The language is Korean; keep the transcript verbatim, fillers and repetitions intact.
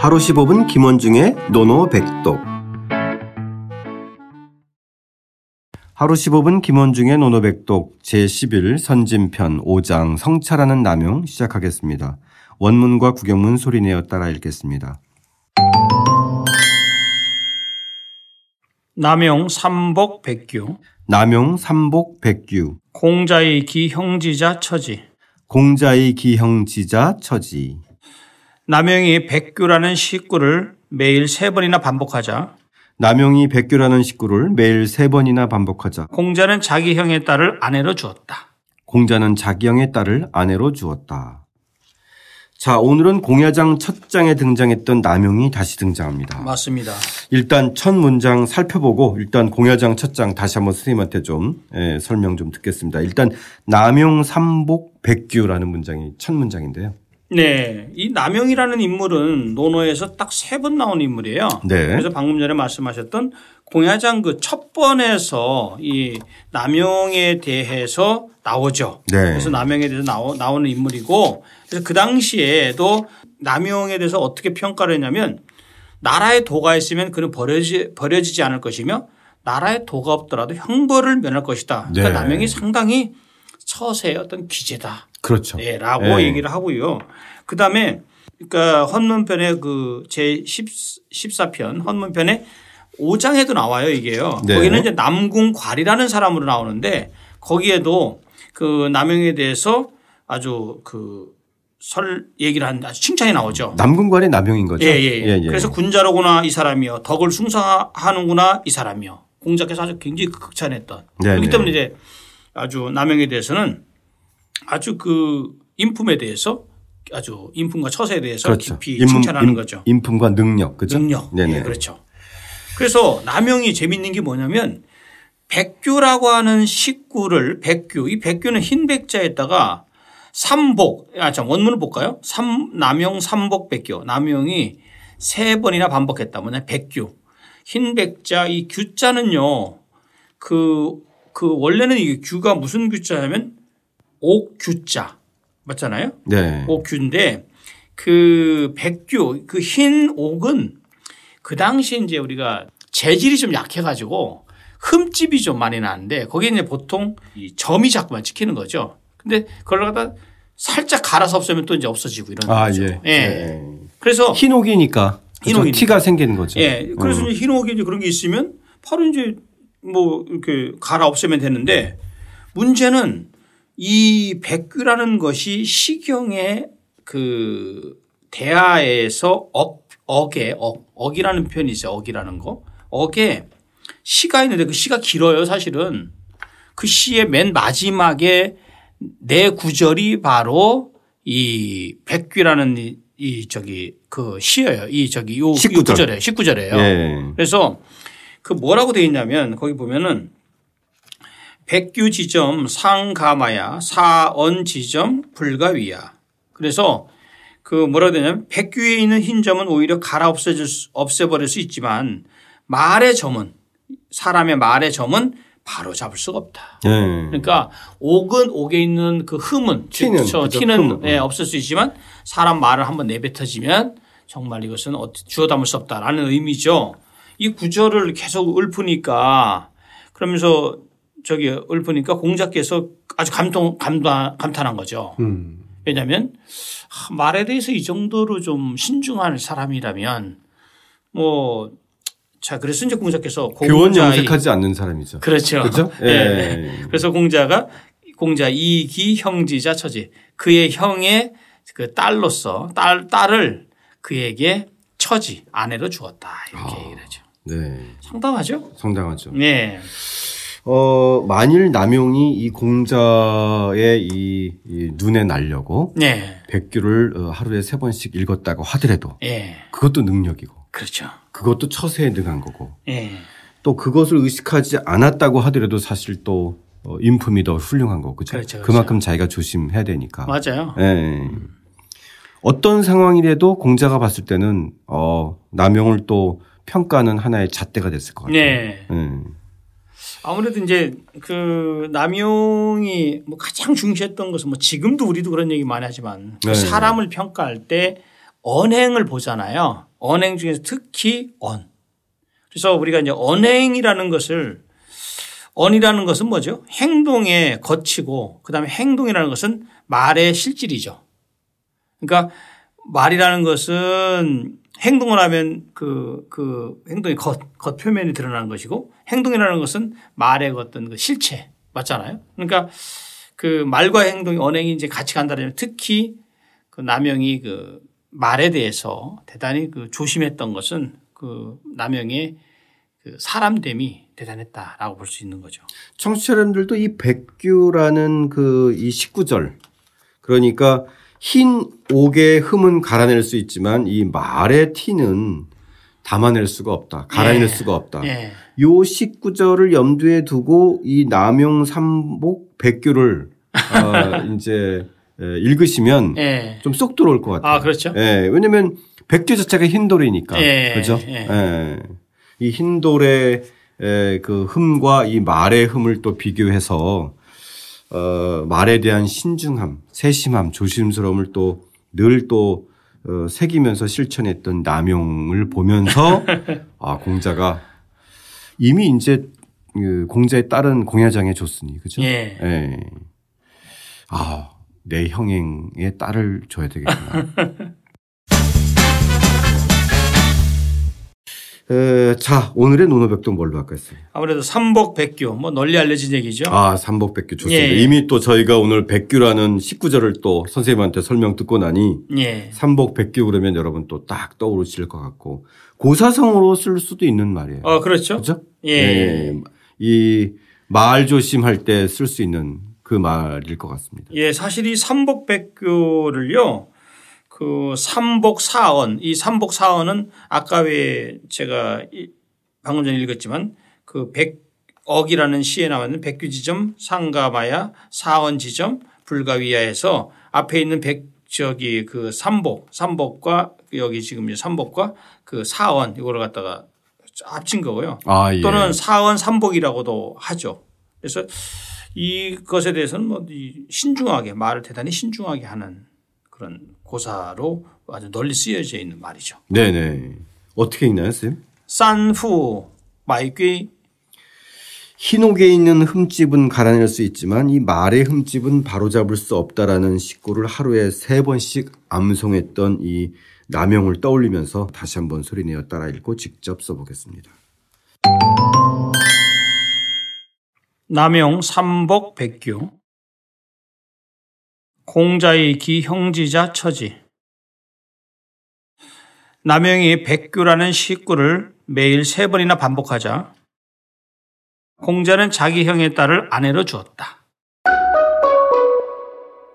하루 십오 분 김원중의 논어백독. 하루 십오 분 김원중의 논어백독 제십일 선진편 오 장 성찰하는 남용 시작하겠습니다. 원문과 구경문 소리내어 따라 읽겠습니다. 남용 삼복 백규. 남용 삼복 백규. 공자의 기형지자 처지. 공자의 기형지자 처지. 남용이 백규라는 식구를 매일 세 번이나 반복하자. 남용이 백규라는 식구를 매일 세 번이나 반복하자. 공자는 자기 형의 딸을 아내로 주었다. 공자는 자기 형의 딸을 아내로 주었다. 자, 오늘은 공야장 첫 장에 등장했던 남용이 다시 등장합니다. 맞습니다. 일단 첫 문장 살펴보고 일단 공야장 첫 장 다시 한번 선생님한테 좀 예, 설명 좀 듣겠습니다. 일단 남용 삼복 백규라는 문장이 첫 문장인데요. 네. 이 남용이라는 인물은 논어에서 딱 세 번 나온 인물이에요. 네. 그래서 방금 전에 말씀하셨던 공야장 그 첫 번에서 이 남용에 대해서 나오죠. 네. 그래서 남용에 대해서 나오, 나오는 인물이고, 그래서 그 당시에도 남용에 대해서 어떻게 평가를 했냐면, 나라에 도가 있으면 그는 버려지, 버려지지 않을 것이며 나라에 도가 없더라도 형벌을 면할 것이다. 그러니까 네. 남용이 상당히 처세의 어떤 기재다. 그렇죠. 예, 라고 예. 얘기를 하고요. 그 다음에 그러니까 헌문편의 그 제십사 편 헌문편의 오 장에도 나와요 이게요. 네. 거기는 이제 남궁괄이라는 사람으로 나오는데 거기에도 그 남용에 대해서 아주 그 설 얘기를 하는데 아주 칭찬이 나오죠. 남궁괄이 남용인 거죠. 예, 예. 예, 예. 그래서 군자로구나 이 사람이요. 덕을 숭상하는구나 이 사람이요. 공자께서 아주 굉장히 극찬했던. 네, 그렇기 네. 때문에 이제 아주 남용에 대해서는 아주 그 인품에 대해서 아주 인품과 처세에 대해서 그렇죠. 깊이 칭찬하는 거죠. 인품과 능력. 그렇죠. 능력. 네, 그렇죠. 그래서 남용이 재밌는 게 뭐냐면 백규라고 하는 식구를 백규 이 백규는 흰 백자에다가 삼복 아, 참 원문을 볼까요? 삼 남용 삼복 백규 남용이 세 번이나 반복했다. 뭐냐 백규 흰 백자 이 규자는요 그 그 원래는 이 규가 무슨 규자냐면 옥규자 맞잖아요. 네. 옥규인데 그 백규 그 흰 옥은 그 당시 이제 우리가 재질이 좀 약해가지고 흠집이 좀 많이 나는데 거기에 이제 보통 이 점이 자꾸만 찍히는 거죠. 근데 그걸 갖다 살짝 갈아서 없애면 또 이제 없어지고 이런 아, 거죠. 예. 예. 예. 그래서 흰 옥이니까 티가 생기는 거죠. 예. 그래서 음. 흰 옥이 그런 게 있으면 바로 이제 뭐 이렇게 갈아 없애면 되는데 문제는 이 백규라는 것이 시경의 그 대하에서 억, 억에, 억, 억이라는 표현이 있어요. 억이라는 거. 억에 시가 있는데 그 시가 길어요. 사실은 그 시의 맨 마지막에 네 구절이 바로 이 백규라는 이, 이 저기 그 시예요. 이 저기 요 십구 절이에요. 십구 절이에요. 네. 그래서 그 뭐라고 되어 있냐면 거기 보면은 백규 지점 상가마야 사언 지점 불가위야. 그래서 그 뭐라고 되냐면 백규에 있는 흰 점은 오히려 갈아 없애질 수, 없애버릴 수 있지만 말의 점은 사람의 말의 점은 바로 잡을 수가 없다. 네. 그러니까 옥은 옥에 있는 그 흠은 티는, 그쵸, 티는 네, 없을 수 있지만 사람 말을 한번 내뱉어지면 정말 이것은 주워 담을 수 없다라는 의미죠. 이 구절을 계속 읊으니까 그러면서 저기 읊으니까 공자께서 아주 감동, 감탄, 감탄한 거죠. 음. 왜냐하면 말에 대해서 이 정도로 좀 신중한 사람이라면 뭐 자 그래서 이제 공자께서 교원 염색하지 않는 사람이죠. 그렇죠. 그렇죠? 예. 예. 그래서 공자가 공자 이기 형지자 처지 그의 형의 그 딸로서 딸 딸을 그에게 처지 아내로 주었다 이렇게 아, 얘기를 하죠. 네. 상당하죠. 상당하죠. 네. 어, 만일 남용이 이 공자의 이, 이 눈에 날려고 네. 백규를 하루에 세 번씩 읽었다고 하더라도 네. 그것도 능력이고 그렇죠. 그것도 처세에 능한 거고 네. 또 그것을 의식하지 않았다고 하더라도 사실 또 인품이 더 훌륭한 거고 그렇죠? 그렇죠, 그렇죠. 그만큼 자기가 조심해야 되니까 맞아요. 네. 어떤 상황이라도 공자가 봤을 때는 어, 남용을 또 평가하는 하나의 잣대가 됐을 것 같아요. 네. 네. 아무래도 이제 그 남용이 뭐 가장 중시했던 것은 뭐 지금도 우리도 그런 얘기 많이 하지만 네. 사람을 평가할 때 언행을 보잖아요. 언행 중에서 특히 언. 그래서 우리가 이제 언행이라는 것을, 언이라는 것은 뭐죠? 행동에 거치고 그다음에 행동이라는 것은 말의 실질이죠. 그러니까 말이라는 것은 행동을 하면 그, 그 행동이 겉, 겉표면이 드러나는 것이고 행동이라는 것은 말의 어떤 그 실체 맞잖아요. 그러니까 그 말과 행동이 언행이 이제 같이 간다면 특히 그 남용이 그 말에 대해서 대단히 그 조심했던 것은 그 남용의 그 사람됨이 대단했다라고 볼 수 있는 거죠. 청취자 여러분들도 이 백규라는 그 이 십구 절 그러니까 흰 옥의 흠은 갈아낼 수 있지만 이 말의 티는 담아낼 수가 없다. 갈아낼 예. 수가 없다. 예. 요 십구 절을 염두에 두고 이 남용 삼복 백규를 어 이제 읽으시면 예. 좀 쏙 들어올 것 같아요. 아, 그렇죠. 예. 왜냐면 백규 자체가 흰 돌이니까. 예. 그렇죠? 예. 예. 이 흰 돌의 그 흠과 이 말의 흠을 또 비교해서 어, 말에 대한 신중함, 세심함, 조심스러움을 또 늘 또 어, 새기면서 실천했던 남용을 보면서 아, 공자가 이미 이제 그 공자의 딸은 공야장에 줬으니 그죠? 예. 예. 아, 내 형행의 딸을 줘야 되겠구나. 에, 자, 오늘의 논어백독 뭘로 할까 했어요? 아무래도 삼복백규, 뭐 널리 알려진 얘기죠. 아, 삼복백규 좋습니다. 예. 이미 또 저희가 오늘 백규라는 십구 절을 또 선생님한테 설명 듣고 나니 예. 삼복백규 그러면 여러분 또 딱 떠오르실 것 같고 고사성어로 쓸 수도 있는 말이에요. 어, 그렇죠. 그렇죠? 예. 예. 이 말 조심할 때 쓸 수 있는 그 말일 것 같습니다. 예, 사실 이 삼복백규를요. 그 삼복사언, 이 삼복사언은 아까 왜 제가 방금 전에 읽었지만 그 백억이라는 시에 나왔는 백규지점 상가마야 사언지점 불가위야에서 앞에 있는 백 저기 그 삼복, 삼복과 여기 지금 이제 삼복과 그 사언 이거를 갖다가 합친 거고요. 아, 예. 또는 사언 삼복이라고도 하죠. 그래서 이것에 대해서는 뭐 신중하게 말을 대단히 신중하게 하는 그런. 고사로 아주 널리 쓰여져 있는 말이죠. 네네. 어떻게 읽나요, 쌤? 산후 마이귀 흰옥에 있는 흠집은 갈아낼 수 있지만 이 말의 흠집은 바로잡을 수 없다라는 식구를 하루에 세 번씩 암송했던 이 남용을 떠올리면서 다시 한번 소리내어 따라 읽고 직접 써보겠습니다. 남용 삼복 백규 공자의 기 형지자 처지. 남용이 백규라는 십구 절를 매일 세 번이나 반복하자 공자는 자기 형의 딸을 아내로 주었다.